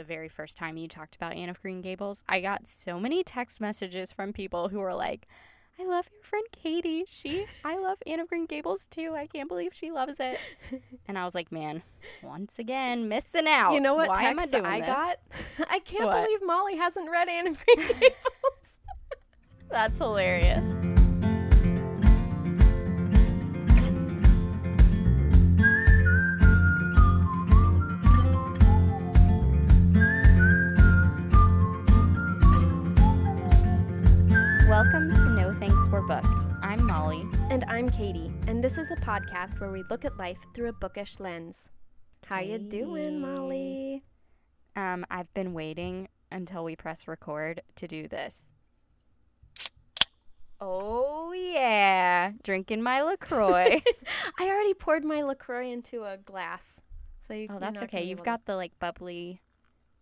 the very first time you talked about Anne of Green Gables, I got so many text messages from people who were like, I love your friend Katie. I love Anne of Green Gables too. I can't believe she loves it. And I was like, man, once again, missing out. You know what text I got? I can't believe Molly hasn't read Anne of Green Gables. That's hilarious. Welcome to No Thanks, We're Booked. I'm Molly. And I'm Katie. And this is a podcast where we look at life through a bookish lens. How you doing, Molly? I've been waiting until we press record to do this. Oh, yeah. Drinking my LaCroix. I already poured my LaCroix into a glass. So you. Oh, that's okay. You've got the, like, bubbly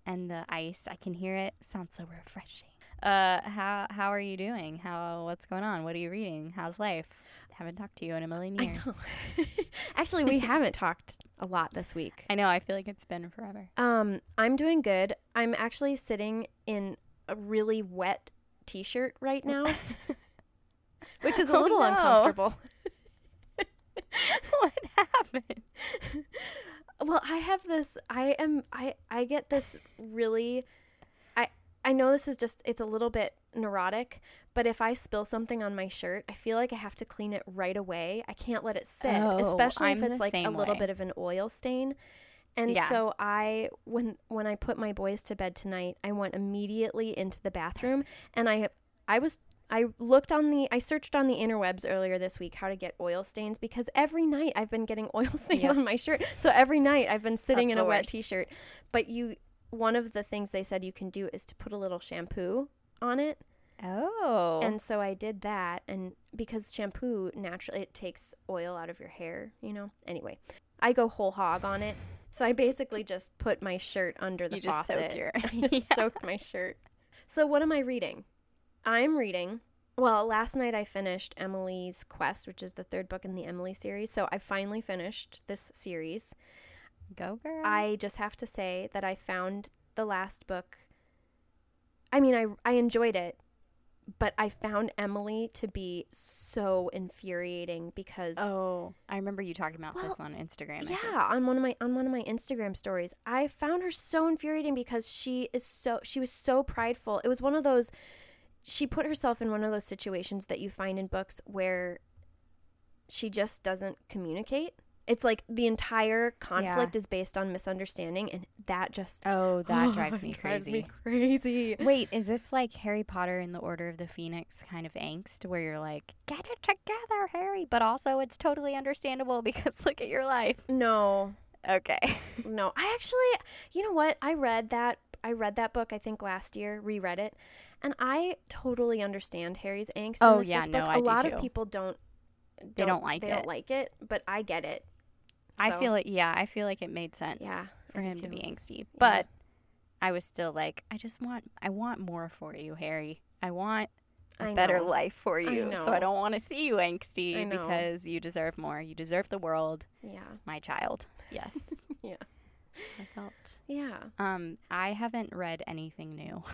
and the ice. I can hear it. Sounds so refreshing. How are you doing? What's going on? What are you reading? How's life? Haven't talked to you in a million years. Actually, we haven't talked a lot this week. I know. I feel like it's been forever. I'm doing good. I'm actually sitting in a really wet t-shirt right now, which is a little uncomfortable. What happened? Well, I have this. I get this really. I know this is just, it's a little bit neurotic, but if I spill something on my shirt, I feel like I have to clean it right away. I can't let it sit, especially if it's like a little bit of an oil stain. And so when I put my boys to bed tonight, I went immediately into the bathroom and I searched on the interwebs earlier this week how to get oil stains, because every night I've been getting oil stains on my shirt. So every night I've been sitting in a wet t-shirt, but one of the things they said you can do is to put a little shampoo on it. Oh. And so I did that, and because shampoo naturally, it takes oil out of your hair, you know. Anyway, I go whole hog on it. So I basically just put my shirt under the faucet. Soaked my shirt. So what am I reading? I'm reading, well, last night I finished Emily's Quest, which is the third book in the Emily series. So I finally finished this series. Go, girl. I just have to say that I found the last book. I mean, I enjoyed it, but I found Emily to be so infuriating because I remember you talking about this on Instagram. Yeah, on one of my Instagram stories. I found her so infuriating because she was so prideful. It was one of those, she put herself in one of those situations that you find in books where she just doesn't communicate. It's like the entire conflict is based on misunderstanding, and that just... Drives me crazy. Wait, is this like Harry Potter and the Order of the Phoenix kind of angst where you're like, get it together, Harry, but also it's totally understandable because look at your life? No. Okay. No. I actually... You know what? I read that book, I think, last year, reread it, and I totally understand Harry's angst in the fifth book. I do too. A lot of people don't like it, but I get it. So. I feel like it made sense for him to be angsty. But I was still like, I want more for you, Harry. I want a better life for you. So I don't want to see you angsty because you deserve more. You deserve the world. Yeah. My child. Yes. Yeah. I felt. Yeah. I haven't read anything new.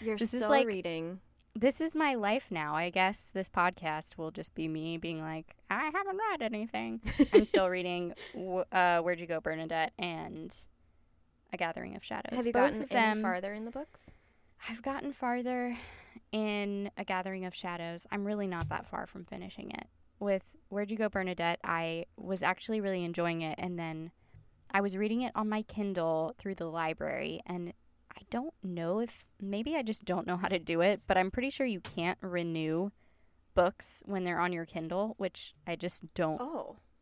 You're still like, reading. This is my life now. I guess this podcast will just be me being like, I haven't read anything. I'm still reading Where'd You Go, Bernadette, and A Gathering of Shadows. Have you gotten any farther in the books? I've gotten farther in A Gathering of Shadows. I'm really not that far from finishing it. With Where'd You Go, Bernadette, I was actually really enjoying it, and then I was reading it on my Kindle through the library, and I don't know if, maybe I just don't know how to do it, but I'm pretty sure you can't renew books when they're on your Kindle, which I just don't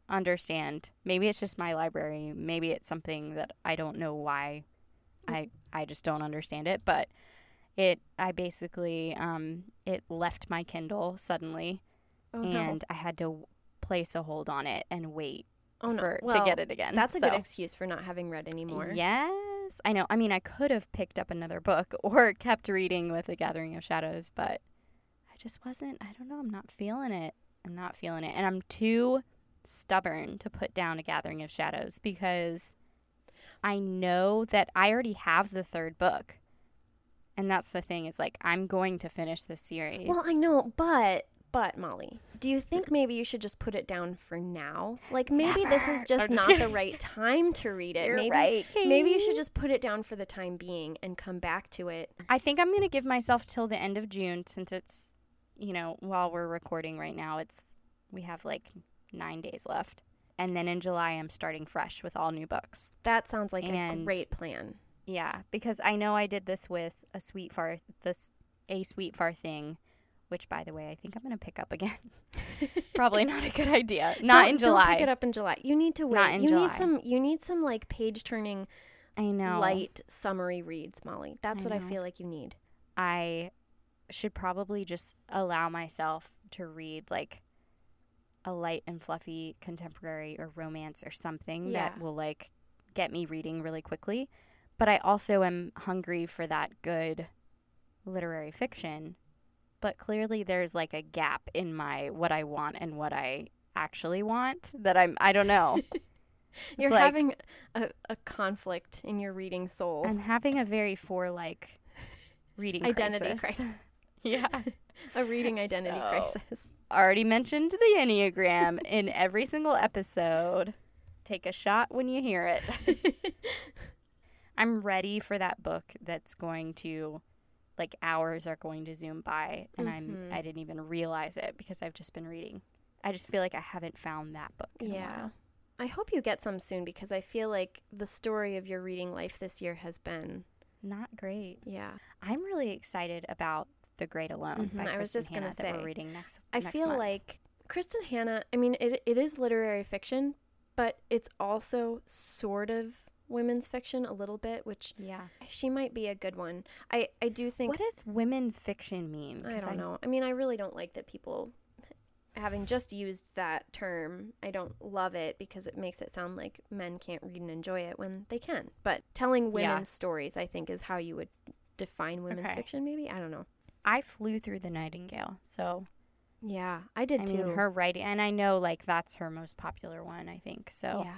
understand. Maybe it's just my library. Maybe it's something that I don't know why. I just don't understand it, but I basically, it left my Kindle suddenly, I had to place a hold on it and wait to get it again. That's a good excuse for not having read anymore. Yeah. I know. I mean, I could have picked up another book or kept reading with A Gathering of Shadows, but I just wasn't. I don't know. I'm not feeling it. And I'm too stubborn to put down A Gathering of Shadows because I know that I already have the third book. And that's the thing, is like, I'm going to finish this series. Well, I know, but Molly, do you think maybe you should just put it down for now? Like, maybe this is just not the right time to read it. You're maybe right, Katie. Maybe you should just put it down for the time being and come back to it. I think I'm going to give myself till the end of June, since it's, you know, while we're recording right now, we have like 9 days left. And then in July, I'm starting fresh with all new books. That sounds like a great plan. Yeah, because I know I did this with a Sweet Far Thing, which, by the way, I think I'm going to pick up again. Probably not a good idea. Not in July. Don't pick it up in July. You need to wait. Not in July. You need some like page turning. I know. Light summary reads, Molly. That's what I feel like you need. I should probably just allow myself to read like a light and fluffy contemporary or romance or something that will like get me reading really quickly. But I also am hungry for that good literary fiction. But clearly there's like a gap in my what I want and what I actually want that I don't know. You're like, having a conflict in your reading soul. I'm having a very reading identity crisis. Yeah. A reading identity crisis. Already mentioned the Enneagram in every single episode. Take a shot when you hear it. I'm ready for that book that's going to, like, hours are going to zoom by, and I didn't even realize it because I've just been reading. I just feel like I haven't found that book in a while. I hope you get some soon, because I feel like the story of your reading life this year has been... not great. Yeah. I'm really excited about The Great Alone by I was just going to say, we're reading next month. Like Kristin Hannah, I mean, it is literary fiction, but it's also sort of women's fiction a little bit, which she might be a good one. I do think... What does women's fiction mean? I don't know. I mean, I really don't like that people, having just used that term, I don't love it because it makes it sound like men can't read and enjoy it when they can. But telling women's stories, I think, is how you would define women's fiction, maybe? I don't know. I flew through The Nightingale, so... Yeah, I did too. I mean, her writing... And I know, like, that's her most popular one, I think, so... Yeah.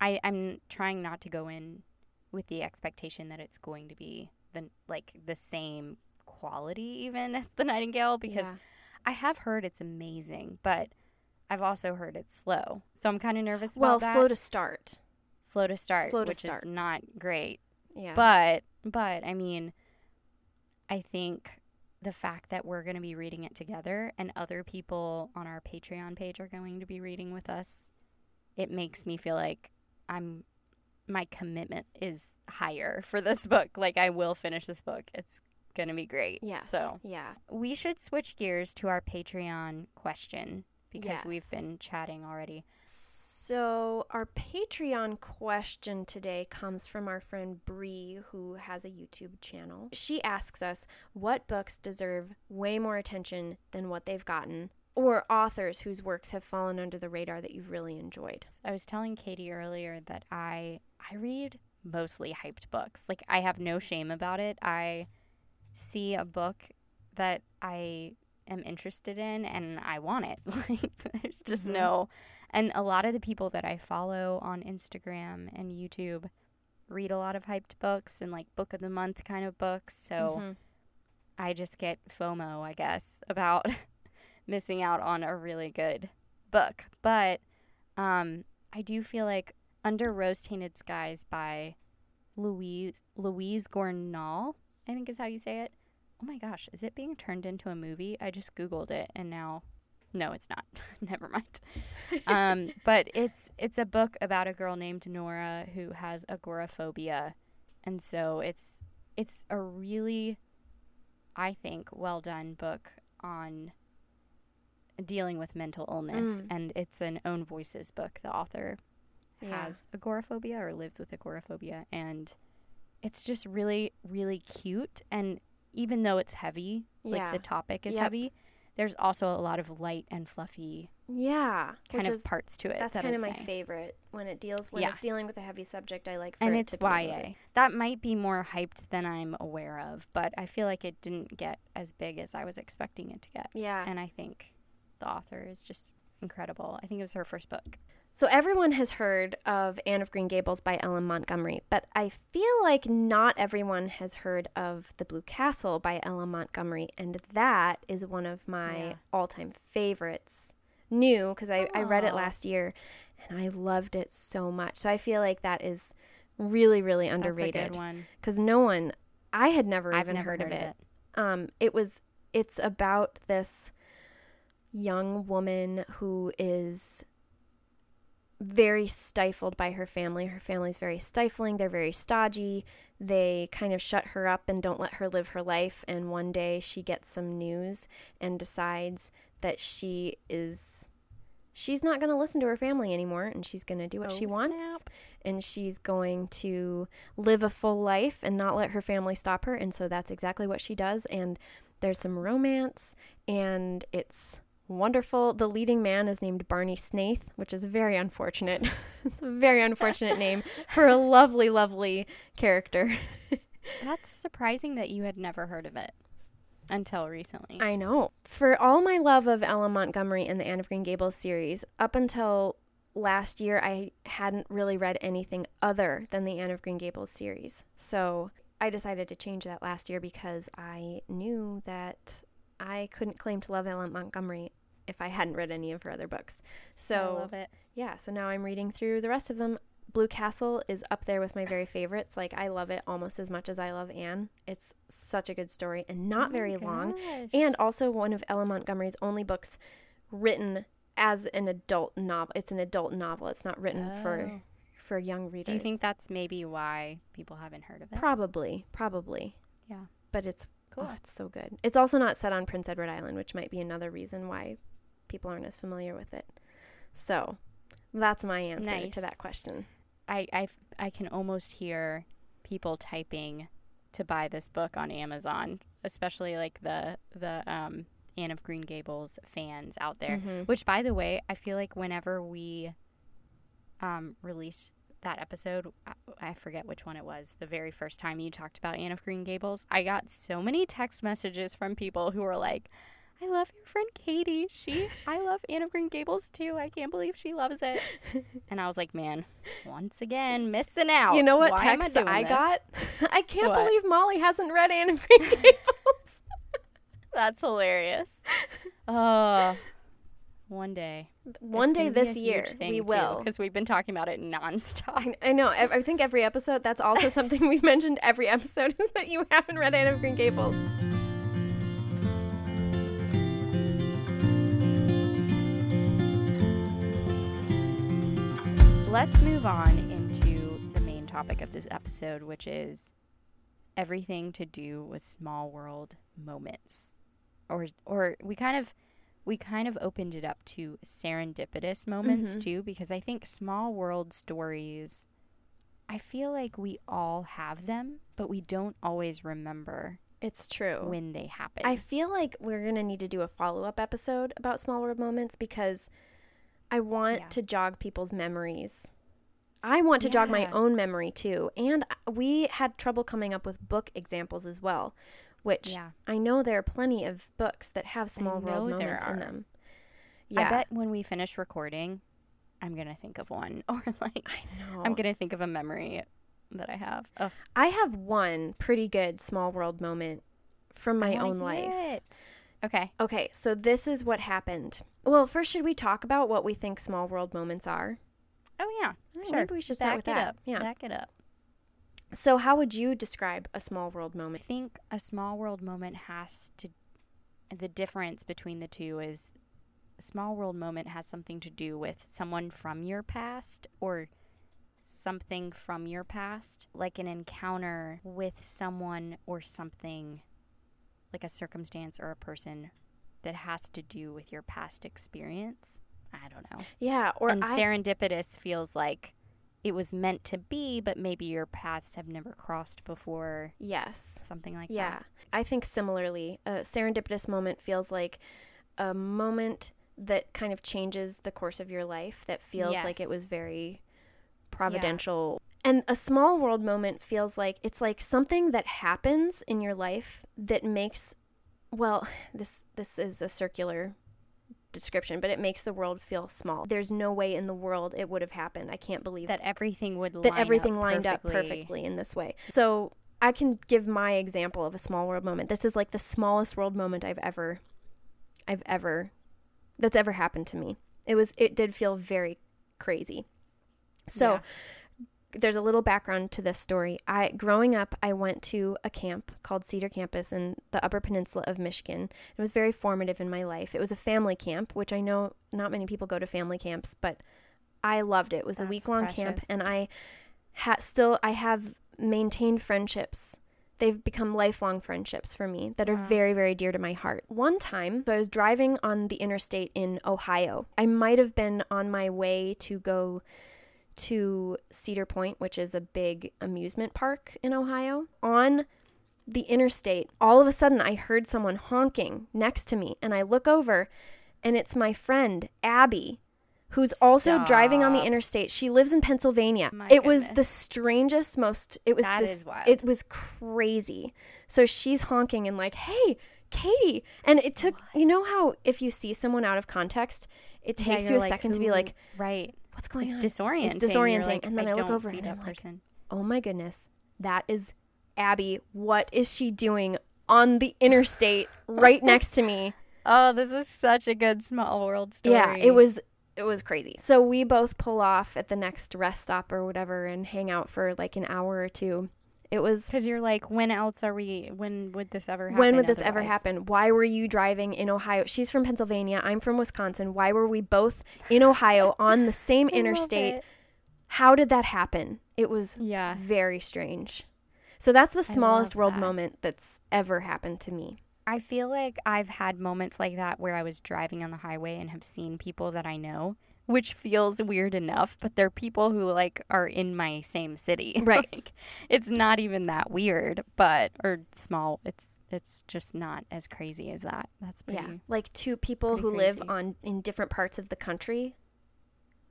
I'm trying not to go in with the expectation that it's going to be the same quality even as The Nightingale, because I have heard it's amazing, but I've also heard it's slow. So I'm kind of nervous about that. Well, slow to start, which is not great. Yeah. But I mean, I think the fact that we're going to be reading it together and other people on our Patreon page are going to be reading with us, it makes me feel like my commitment is higher for this book. Like, I will finish this book. It's going to be great. Yes. So, yeah. We should switch gears to our Patreon question, because we've been chatting already. So, our Patreon question today comes from our friend Bree, who has a YouTube channel. She asks us, what books deserve way more attention than what they've gotten? Or authors whose works have fallen under the radar that you've really enjoyed. I was telling Katie earlier that I read mostly hyped books. Like, I have no shame about it. I see a book that I am interested in and I want it. Like, there's just no... And a lot of the people that I follow on Instagram and YouTube read a lot of hyped books and, like, book of the month kind of books. So I just get FOMO, I guess, about... missing out on a really good book. But I do feel like Under Rose Tainted Skies by Louise Gornall, I think is how you say it. Oh my gosh, is it being turned into a movie? I just Googled it and now, no, it's not. Never mind. But it's a book about a girl named Nora who has agoraphobia. And so it's a really, I think, well done book on dealing with mental illness, and it's an Own Voices book. The author has agoraphobia or lives with agoraphobia, and it's just really, really cute. And even though it's heavy, like the topic is heavy, there's also a lot of light and fluffy kind of parts to it. That's kind of my favorite when it deals when it's dealing with a heavy subject. I like for and it it's to YA. Be that might be more hyped than I'm aware of, but I feel like it didn't get as big as I was expecting it to get. Yeah, and I think the author is just incredible. I think it was her first book. So everyone has heard of Anne of Green Gables by L.M. Montgomery, but I feel like not everyone has heard of The Blue Castle by L.M. Montgomery, and that is one of my all-time favorites. New, because I read it last year, and I loved it so much. So I feel like that is really, really underrated. That's a good one. Because no one, I had never I've even never heard, heard of it. It. It's about this young woman who is very stifled by her family. Her family's very stifling. They're very stodgy. They kind of shut her up and don't let her live her life. And one day she gets some news and decides that she's not going to listen to her family anymore, and she's going to do what she wants. And she's going to live a full life and not let her family stop her. And so that's exactly what she does. And there's some romance, and it's wonderful. The leading man is named Barney Snaith, which is very unfortunate. It's a very unfortunate name for a lovely, lovely character. That's surprising that you had never heard of it until recently. I know. For all my love of L.M. Montgomery and the Anne of Green Gables series, up until last year, I hadn't really read anything other than the Anne of Green Gables series. So I decided to change that last year because I knew that I couldn't claim to love L.M. Montgomery if I hadn't read any of her other books. So I love it. Yeah, so now I'm reading through the rest of them. Blue Castle is up there with my very favorites. Like, I love it almost as much as I love Anne. It's such a good story and not very long. And also one of L.M. Montgomery's only books written as an adult novel. It's an adult novel. It's not written for young readers. Do you think that's maybe why people haven't heard of it? Probably. Yeah. But it's cool. Oh, it's so good. It's also not set on Prince Edward Island, which might be another reason why people aren't as familiar with it. So that's my answer to that question. I can almost hear people typing to buy this book on Amazon, especially like the Anne of Green Gables fans out there, mm-hmm. which, by the way, I feel like whenever we released that episode, I forget which one it was, the very first time you talked about Anne of Green Gables, I got so many text messages from people who were like, I love your friend Katie. I love Anne of Green Gables too. I can't believe she loves it. And I was like, man, once again, missing out. You know what text I got? I can't believe Molly hasn't read Anne of Green Gables. That's hilarious. Oh, One day this year, we will. Because we've been talking about it nonstop. I know. I think every episode, that's also something we've mentioned every episode, is that you haven't read Anne of Green Gables. Let's move on into the main topic of this episode, which is everything to do with small world moments. Or we kind of opened it up to serendipitous moments, mm-hmm. too, because I think small world stories, I feel like we all have them, but we don't always remember. It's true. When they happen. I feel like we're going to need to do a follow-up episode about small world moments, because I want to jog people's memories. I want to jog my own memory, too. And we had trouble coming up with book examples as well. Which I know there are plenty of books that have small world moments in them. Yeah. I bet when we finish recording, I'm going to think of one. Or I'm going to think of a memory that I have. Ugh. I have one pretty good small world moment from my own life. Okay, so this is what happened. Well, first, should we talk about what we think small world moments are? Oh, yeah. Sure. Maybe we should start with that. Yeah. Back it up. So how would you describe a small world moment? I think a small world moment the difference between the two is a small world moment has something to do with someone from your past or something from your past, like an encounter with someone or something, like a circumstance or a person that has to do with your past experience. I don't know. Yeah. Serendipitous feels like it was meant to be, but maybe your paths have never crossed before. Yes. Something like that. Yeah. I think similarly, a serendipitous moment feels like a moment that kind of changes the course of your life, that feels like it was very providential. Yeah. And a small world moment feels like it's like something that happens in your life that makes, well, this is a circular description, but it makes the world feel small. There's no way in the world it would have happened. I can't believe that everything would lined up perfectly in this way. So I can give my example of a small world moment. This is like the smallest world moment that's ever happened to me. It did feel very crazy. So there's a little background to this story. Growing up, I went to a camp called Cedar Campus in the Upper Peninsula of Michigan. It was very formative in my life. It was a family camp, which I know not many people go to family camps, but I loved it. It was a week-long camp, and I have maintained friendships. They've become lifelong friendships for me that are very, very dear to my heart. One time, so I was driving on the interstate in Ohio. I might have been on my way to go to Cedar Point, which is a big amusement park in Ohio. On the interstate, all of a sudden I heard someone honking next to me, and I look over, and it's my friend Abby, who's also driving on the interstate. She lives in Pennsylvania. It was the strangest, it was crazy. So she's honking and like, "Hey, Katie." And it took, you know how if you see someone out of context, it takes you a second to be like, right, what's going on? It's disorienting. Like, and then I look over and I'm like, oh my goodness, that is Abby. What is she doing on the interstate right next to me? Oh, this is such a good small world story. Yeah, it was crazy. So we both pull off at the next rest stop or whatever and hang out for like an hour or two. It was because you're like, when would this ever happen? When would this ever happen? Why were you driving in Ohio? She's from Pennsylvania. I'm from Wisconsin. Why were we both in Ohio on the same interstate? How did that happen? It was very strange. So that's the smallest world moment that's ever happened to me. I feel like I've had moments like that where I was driving on the highway and have seen people that I know, which feels weird enough, but they're people who, like, are in my same city. Right. Like, it's not even that weird, or small. It's just not as crazy as that. That's pretty crazy. Yeah, like two people who live in different parts of the country.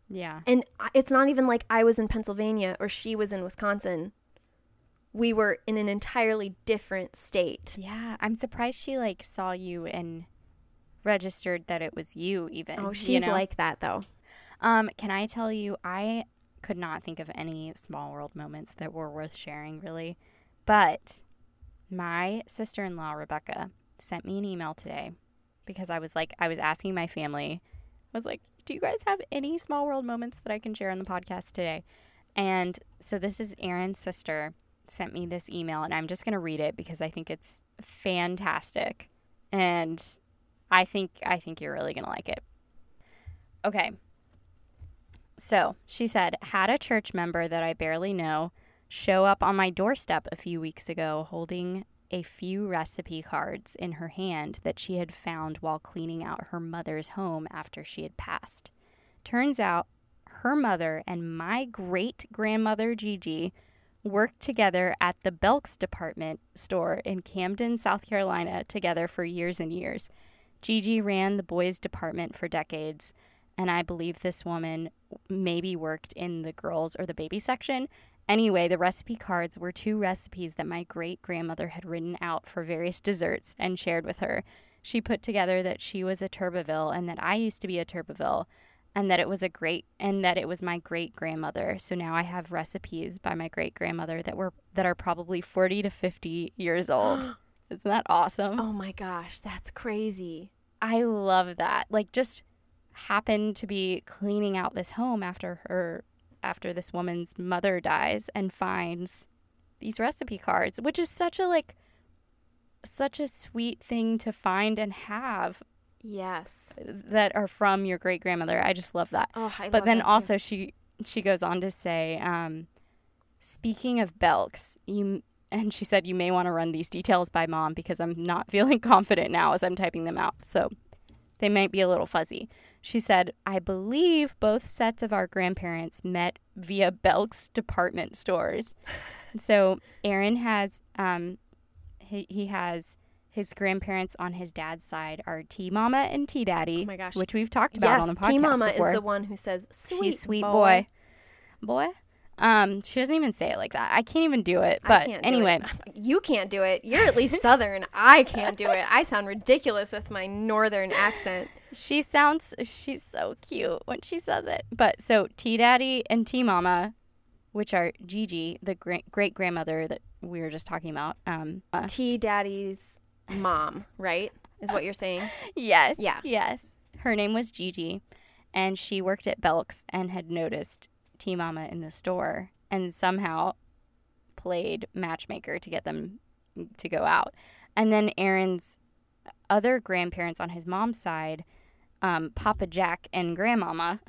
Yeah. And it's not even like I was in Pennsylvania or she was in Wisconsin. We were in an entirely different state. Yeah, I'm surprised she, like, saw you and registered that it was you even. Oh, she's like that, though. Can I tell you, I could not think of any small world moments that were worth sharing, really. But my sister-in-law, Rebecca, sent me an email today because I was asking my family, I was like, do you guys have any small world moments that I can share on the podcast today? And so this is Aaron's sister sent me this email, and I'm just going to read it because I think it's fantastic. And I think you're really going to like it. Okay. So she said, had a church member that I barely know show up on my doorstep a few weeks ago holding a few recipe cards in her hand that she had found while cleaning out her mother's home after she had passed. Turns out her mother and my great-grandmother Gigi worked together at the Belk's department store in Camden, South Carolina, together for years and years. Gigi ran the boys' department for decades, and I believe this woman maybe worked in the girls or the baby section. Anyway, the recipe cards were two recipes that my great-grandmother had written out for various desserts and shared with her. She put together that she was a Turbeville and that I used to be a Turbeville and that it was my great-grandmother. So now I have recipes by my great-grandmother that are probably 40 to 50 years old. Isn't that awesome? Oh my gosh, that's crazy. I love that. Like, just happened to be cleaning out this home after this woman's mother dies and finds these recipe cards, which is such a sweet thing to find and have. Yes. That are from your great grandmother. I just love that. Oh, but then also too. She goes on to say, speaking of Belks, and she said, you may want to run these details by Mom because I'm not feeling confident now as I'm typing them out. So they might be a little fuzzy. She said, I believe both sets of our grandparents met via Belk's department stores. So Aaron has, he has his grandparents on his dad's side are Tea Mama and Tea Daddy. Oh my gosh. Which we've talked about on the podcast. Tea Mama before. Is the one who says, sweet boy. She doesn't even say it like that. I can't even do it. But anyway, you can't do it. You're at least Southern. I can't do it. I sound ridiculous with my Northern accent. She's so cute when she says it. But so Tea Daddy and Tea Mama, which are Gigi, the great-grandmother that we were just talking about. Tea Daddy's mom, right, is what you're saying? Yes. Yeah. Yes. Her name was Gigi, and she worked at Belk's and had noticed Tea Mama in the store and somehow played matchmaker to get them to go out. And then Aaron's other grandparents on his mom's side, Papa Jack and Grandmama.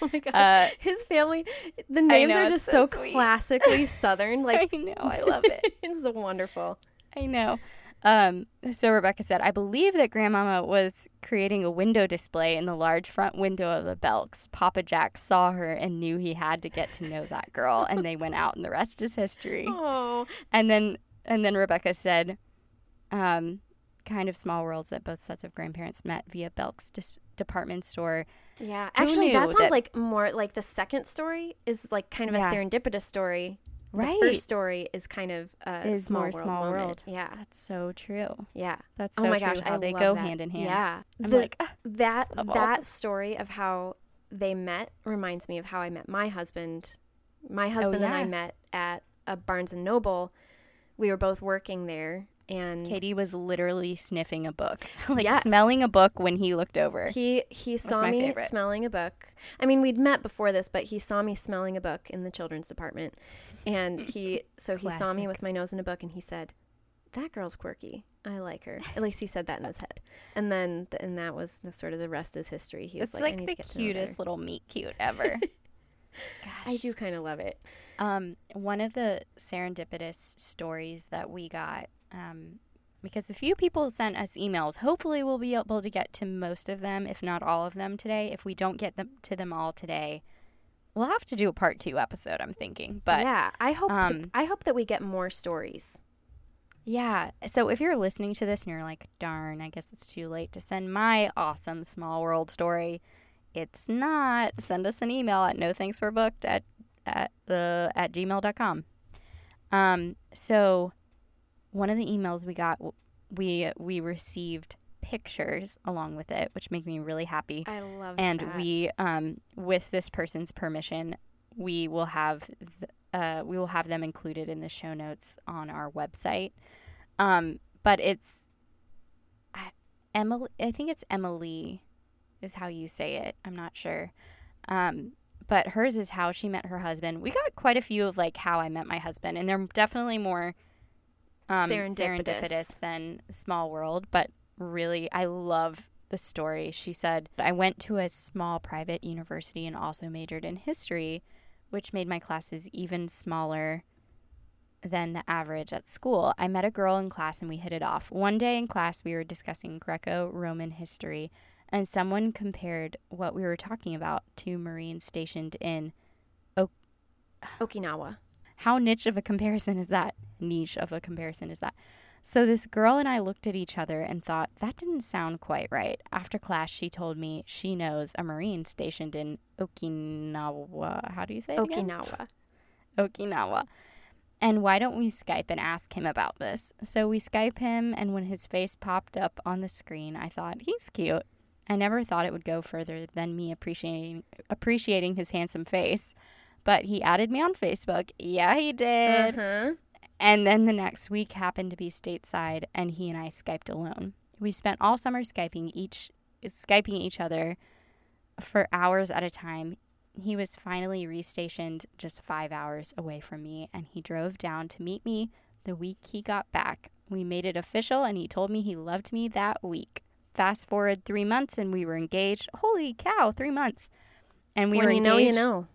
Oh my gosh. His family, the names are just so classically Southern. Like, I know. I love it. It's so wonderful. I know. So Rebecca said, I believe that Grandmama was creating a window display in the large front window of the Belks. Papa Jack saw her and knew he had to get to know that girl, and they went out, and the rest is history. Oh. And then Rebecca said, kind of small worlds that both sets of grandparents met via Belk's department store. Yeah, actually, that sounds like more like the second story is like kind of a serendipitous story. Right. The first story is kind of a small world. Yeah, that's so true. Yeah, that's so true. Oh my gosh, how they go hand in hand. Yeah, I'm like that story of how they met reminds me of how I met my husband. My husband and I met at a Barnes and Noble. We were both working there. And Katie was literally sniffing a book, smelling a book when he looked over. He saw me smelling a book. I mean, we'd met before this, but he saw me smelling a book in the children's department. And he saw me with my nose in a book, and he said, that girl's quirky. I like her. At least he said that in his head. And then that was sort of the rest is history. He was I need to get to know her. It's like the cutest little meet cute ever. Gosh. I do kind of love it. One of the serendipitous stories that we got, because the few people sent us emails, hopefully we'll be able to get to most of them, if not all of them today. If we don't get to them all today, we'll have to do a part 2 episode, I'm thinking. But yeah, I hope that we get more stories. Yeah. So if you're listening to this and you're like, darn, I guess it's too late to send my awesome small world story. It's not. Send us an email at nothanksforbooked at gmail.com. So one of the emails we got, we received pictures along with it, which made me really happy. I love that. And we, with this person's permission, we will have them included in the show notes on our website. But it's Emily. I think it's Emily is how you say it. I'm not sure. But hers is how she met her husband. We got quite a few of like how I met my husband, and they're definitely more serendipitous than small world. But really, I love the story. She said, I went to a small private university and also majored in history, which made my classes even smaller than the average at school. I met a girl in class and we hit it off. One day in class, we were discussing Greco-Roman history, and someone compared what we were talking about to Marines stationed in Okinawa. How niche of a comparison is that? So this girl and I looked at each other and thought, that didn't sound quite right. After class, she told me she knows a Marine stationed in Okinawa. How do you say it again? Okinawa. And why don't we Skype and ask him about this? So we Skype him, and when his face popped up on the screen, I thought, he's cute. I never thought it would go further than me appreciating his handsome face. But he added me on Facebook. Yeah, he did. Uh-huh. And then the next week happened to be stateside, and he and I Skyped alone. We spent all summer Skyping each other for hours at a time. He was finally restationed just 5 hours away from me, and he drove down to meet me the week he got back. We made it official, and he told me he loved me that week. Fast forward 3 months, and we were engaged. Holy cow, 3 months. And we were engaged. When you know, you know.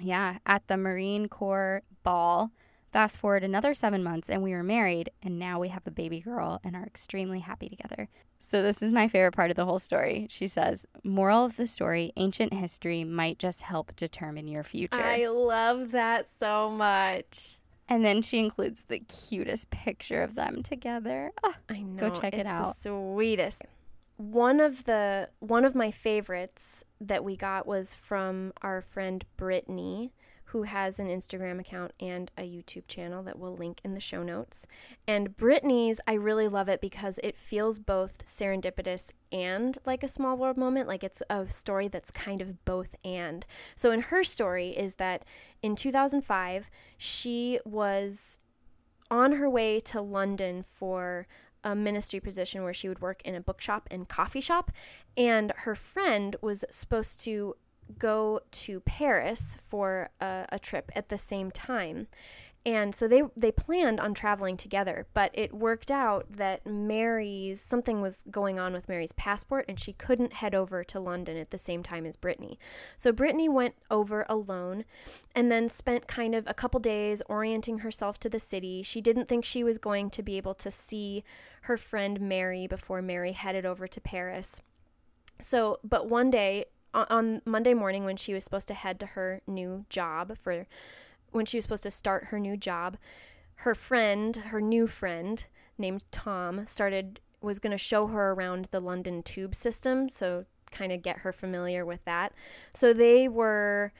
Yeah, at the Marine Corps ball. Fast forward another 7 months, and we were married, and now we have a baby girl and are extremely happy together. So this is my favorite part of the whole story. She says, moral of the story, ancient history might just help determine your future. I love that so much. And then she includes the cutest picture of them together. Oh, I know. Go check it out. It's the sweetest. One of my favorites that we got was from our friend Brittany, who has an Instagram account and a YouTube channel that we'll link in the show notes. And Brittany's, I really love it because it feels both serendipitous and like a small world moment. Like it's a story that's kind of both and. So in her story is that in 2005, she was on her way to London for a ministry position where she would work in a bookshop and coffee shop. And her friend was supposed to go to Paris for a trip at the same time. And so they planned on traveling together, but it worked out that something was going on with Mary's passport, and she couldn't head over to London at the same time as Brittany. So Brittany went over alone and then spent kind of a couple days orienting herself to the city. She didn't think she was going to be able to see her friend Mary before Mary headed over to Paris. So, but one day, on Monday morning when she was supposed to head to her new job when she was supposed to start her new job, her new friend named Tom was going to show her around the London tube system, so kind of get her familiar with that. So they were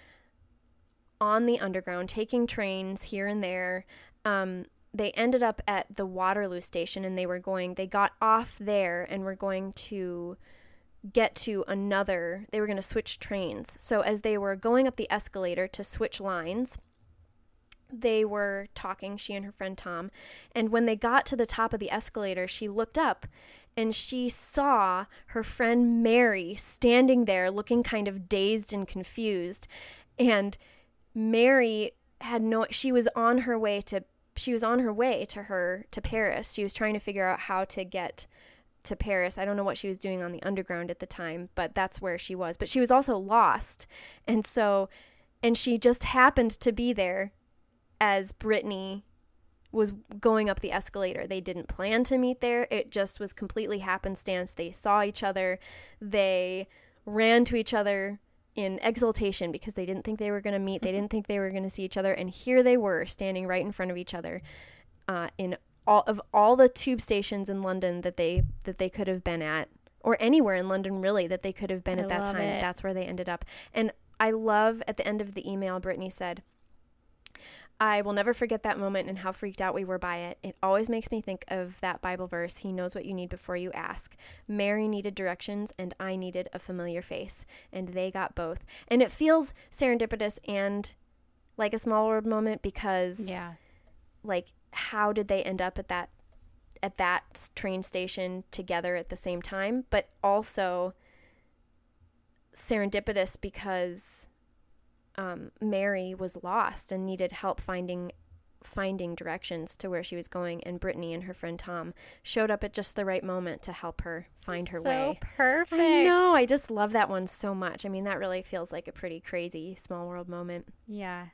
on the underground, taking trains here and there. They ended up at the Waterloo station, and they got off there and were going to get to another, they were going to switch trains. So as they were going up the escalator to switch lines, they were talking, she and her friend Tom, and when they got to the top of the escalator, she looked up and she saw her friend Mary standing there looking kind of dazed and confused. And Mary was on her way to Paris. She was trying to figure out how to get to Paris. I don't know what she was doing on the underground at the time, but that's where she was. But she was also lost. And so, and she just happened to be there as Brittany was going up the escalator. They didn't plan to meet there. It just was completely happenstance. They saw each other. They ran to each other in exultation because they didn't think they were going to meet. They didn't think they were going to see each other. And here they were standing right in front of each other in all the tube stations in London that they could have been at, or anywhere in London really that they could have been at that time. It. That's where they ended up. And I love at the end of the email, Brittany said, "I will never forget that moment and how freaked out we were by it. It always makes me think of that Bible verse, 'He knows what you need before you ask.' Mary needed directions and I needed a familiar face, and they got both." And it feels serendipitous and like a small world moment because like, how did they end up at that train station together at the same time? But also serendipitous because Mary was lost and needed help finding directions to where she was going, and Brittany and her friend Tom showed up at just the right moment to help her find her way. So perfect. I know. I just love that one so much. I mean, that really feels like a pretty crazy small world moment. Yeah.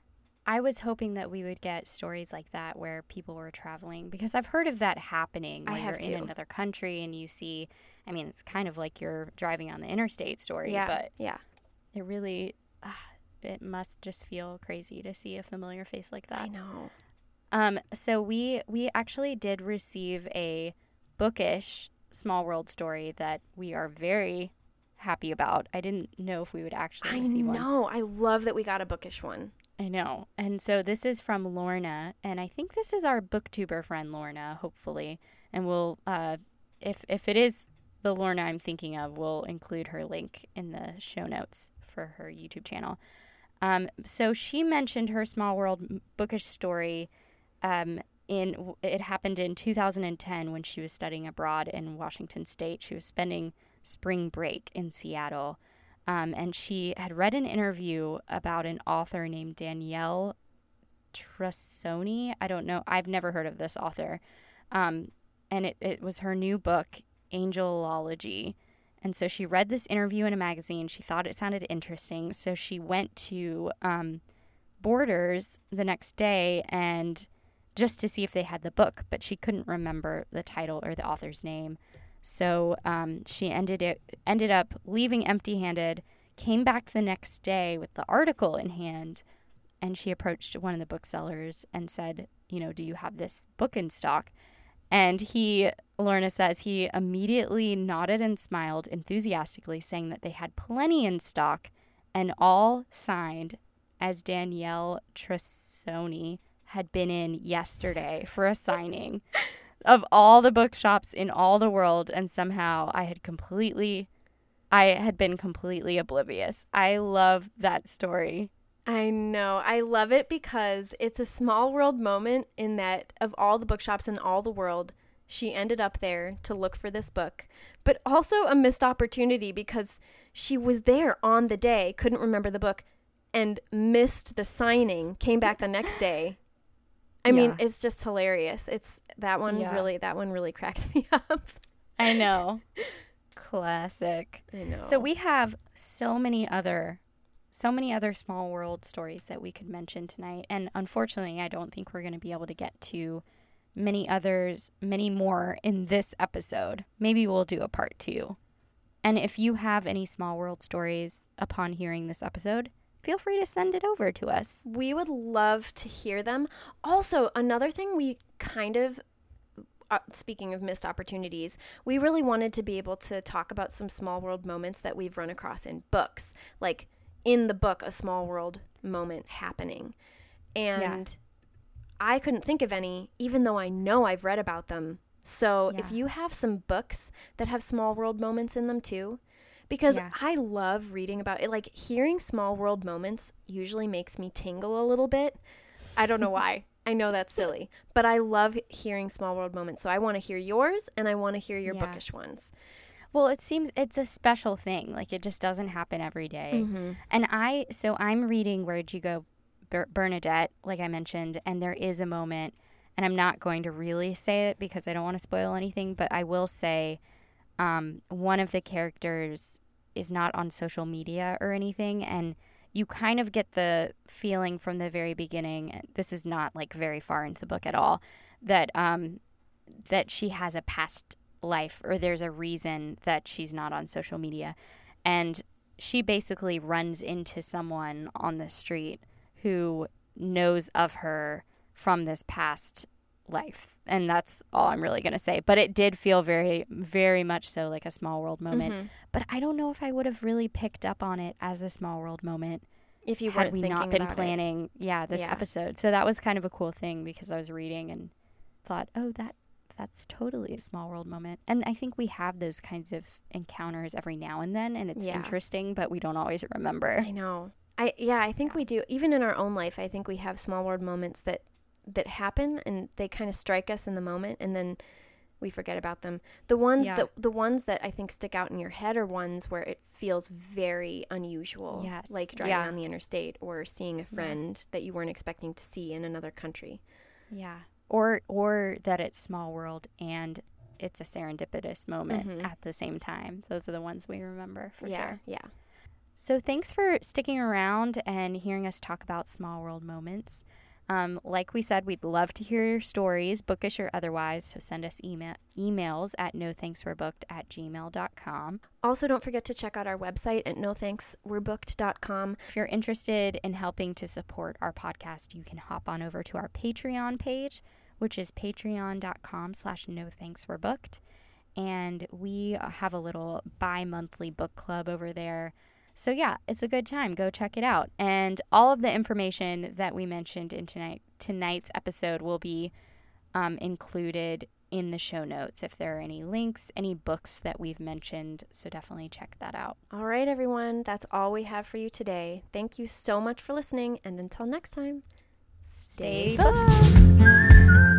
I was hoping that we would get stories like that where people were traveling, because I've heard of that happening when you're in another country and you see, I mean, it's kind of like you're driving on the interstate story, but it really, it must just feel crazy to see a familiar face like that. I know. So we actually did receive a bookish small world story that we are very happy about. I didn't know if we would actually receive one. I know. I love that we got a bookish one. I know. And so this is from Lorna, and I think this is our booktuber friend Lorna, hopefully. And we'll, if it is the Lorna I'm thinking of, we'll include her link in the show notes for her YouTube channel. So she mentioned her small world bookish story. It happened in 2010 when she was studying abroad in Washington State. She was spending spring break in Seattle. And she had read an interview about an author named Danielle Trussoni. I don't know. I've never heard of this author. And it was her new book, Angelology. And so she read this interview in a magazine. She thought it sounded interesting. So she went to Borders the next day and just to see if they had the book. But she couldn't remember the title or the author's name. So she ended up leaving empty-handed, came back the next day with the article in hand, and she approached one of the booksellers and said, you know, "Do you have this book in stock?" And Lorna says, he immediately nodded and smiled enthusiastically, saying that they had plenty in stock and all signed as Danielle Trussoni had been in yesterday for a signing of all the bookshops in all the world, and somehow I had been completely oblivious. I love that story. I know. I love it because it's a small world moment in that of all the bookshops in all the world, she ended up there to look for this book, but also a missed opportunity because she was there on the day, couldn't remember the book, and missed the signing, came back the next day. I mean, it's just hilarious. It's that one really cracks me up. I know. Classic. I know. So we have so many other small world stories that we could mention tonight. And unfortunately, I don't think we're going to be able to get to many more in this episode. Maybe we'll do a part 2. And if you have any small world stories upon hearing this episode, feel free to send it over to us. We would love to hear them. Also, another thing we kind of, speaking of missed opportunities, we really wanted to be able to talk about some small world moments that we've run across in books, like in the book, a small world moment happening. And I couldn't think of any, even though I know I've read about them. So if you have some books that have small world moments in them too, because I love reading about it. Like, hearing small world moments usually makes me tingle a little bit. I don't know why. I know that's silly. But I love hearing small world moments. So I want to hear yours, and I want to hear your bookish ones. Well, it seems it's a special thing. Like, it just doesn't happen every day. Mm-hmm. And I'm reading Where'd You Go, Bernadette, like I mentioned. And there is a moment, and I'm not going to really say it because I don't want to spoil anything. But I will say, one of the characters is not on social media or anything, and you kind of get the feeling from the very beginning, and this is not like very far into the book at all, that that she has a past life, or there's a reason that she's not on social media. And she basically runs into someone on the street who knows of her from this past life, and that's all I'm really gonna say. But it did feel very, very much so like a small world moment. Mm-hmm. But I don't know if I would have really picked up on it as a small world moment if you had we not been planning it. this episode. So that was kind of a cool thing, because I was reading and thought, oh, that's totally a small world moment. And I think we have those kinds of encounters every now and then, and it's interesting, but we don't always remember. I know. I think we do. Even in our own life, I think we have small world moments that happen, and they kind of strike us in the moment, and then we forget about them. The ones that I think stick out in your head are ones where it feels very unusual, like driving on the interstate, or seeing a friend that you weren't expecting to see in another country. Yeah, or that it's small world and it's a serendipitous moment at the same time. Those are the ones we remember for sure. Yeah. So thanks for sticking around and hearing us talk about small world moments. Like we said, we'd love to hear your stories, bookish or otherwise, so send us emails at nothankswerebooked@gmail.com. Also, don't forget to check out our website at nothankswerebooked.com. If you're interested in helping to support our podcast, you can hop on over to our Patreon page, which is patreon.com/nothankswerebooked. And we have a little bi-monthly book club over there. So yeah, it's a good time. Go check it out. And all of the information that we mentioned in tonight's episode will be included in the show notes if there are any links, any books that we've mentioned. So definitely check that out. All right, everyone. That's all we have for you today. Thank you so much for listening. And until next time, stay booked.